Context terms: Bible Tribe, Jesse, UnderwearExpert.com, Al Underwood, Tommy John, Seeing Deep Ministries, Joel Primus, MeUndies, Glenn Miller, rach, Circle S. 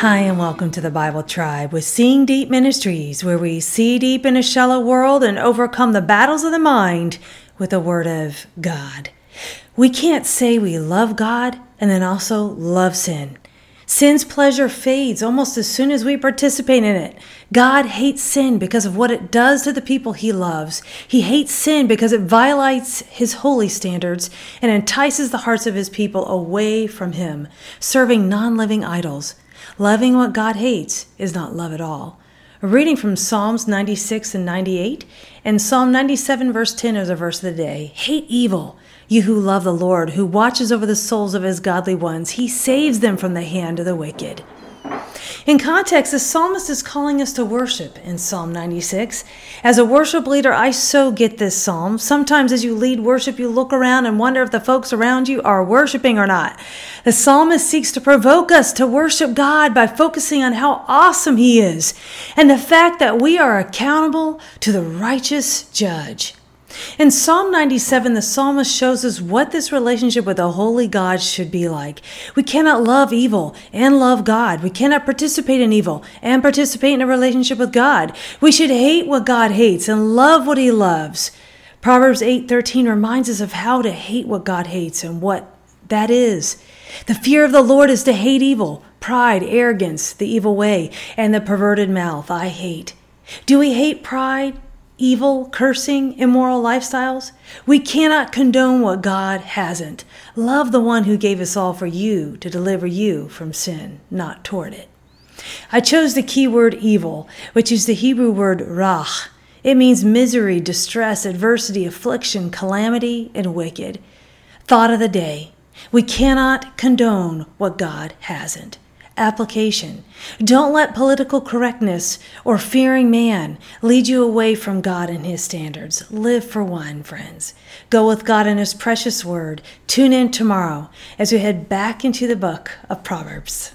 Hi, and welcome to the Bible Tribe with Seeing Deep Ministries, where we see deep in a shallow world and overcome the battles of the mind with the Word of God. We can't say we love God and then also love sin. Sin's pleasure fades almost as soon as we participate in it. God hates sin because of what it does to the people he loves. He hates sin because it violates his holy standards and entices the hearts of his people away from him, serving non-living idols. Loving what God hates is not love at all. A reading from Psalms 96-98 and Psalm 97:10 is a verse of the day. Hate evil, you who love the Lord, who watches over the souls of his godly ones. He saves them from the hand of the wicked. In context, the psalmist is calling us to worship in Psalm 96. As a worship leader, I so get this psalm. Sometimes as you lead worship, you look around and wonder if the folks around you are worshiping or not. The psalmist seeks to provoke us to worship God by focusing on how awesome he is and the fact that we are accountable to the righteous judge. In Psalm 97, the psalmist shows us what this relationship with a holy God should be like. We cannot love evil and love God. We cannot participate in evil and participate in a relationship with God. We should hate what God hates and love what he loves. Proverbs 8:13 reminds us of how to hate what God hates and what that is. The fear of the Lord is to hate evil, pride, arrogance, the evil way, and the perverted mouth I hate. Do we hate pride? Evil, cursing, immoral lifestyles? We cannot condone what God hasn't. Love the one who gave us all for you to deliver you from sin, not toward it. I chose the key word evil, which is the Hebrew word rach. It means misery, distress, adversity, affliction, calamity, and wicked. Thought of the day. We cannot condone what God hasn't. Application. Don't let political correctness or fearing man lead you away from God and his standards. Live for one, friends. Go with God and his precious word. Tune in tomorrow as we head back into the book of Proverbs.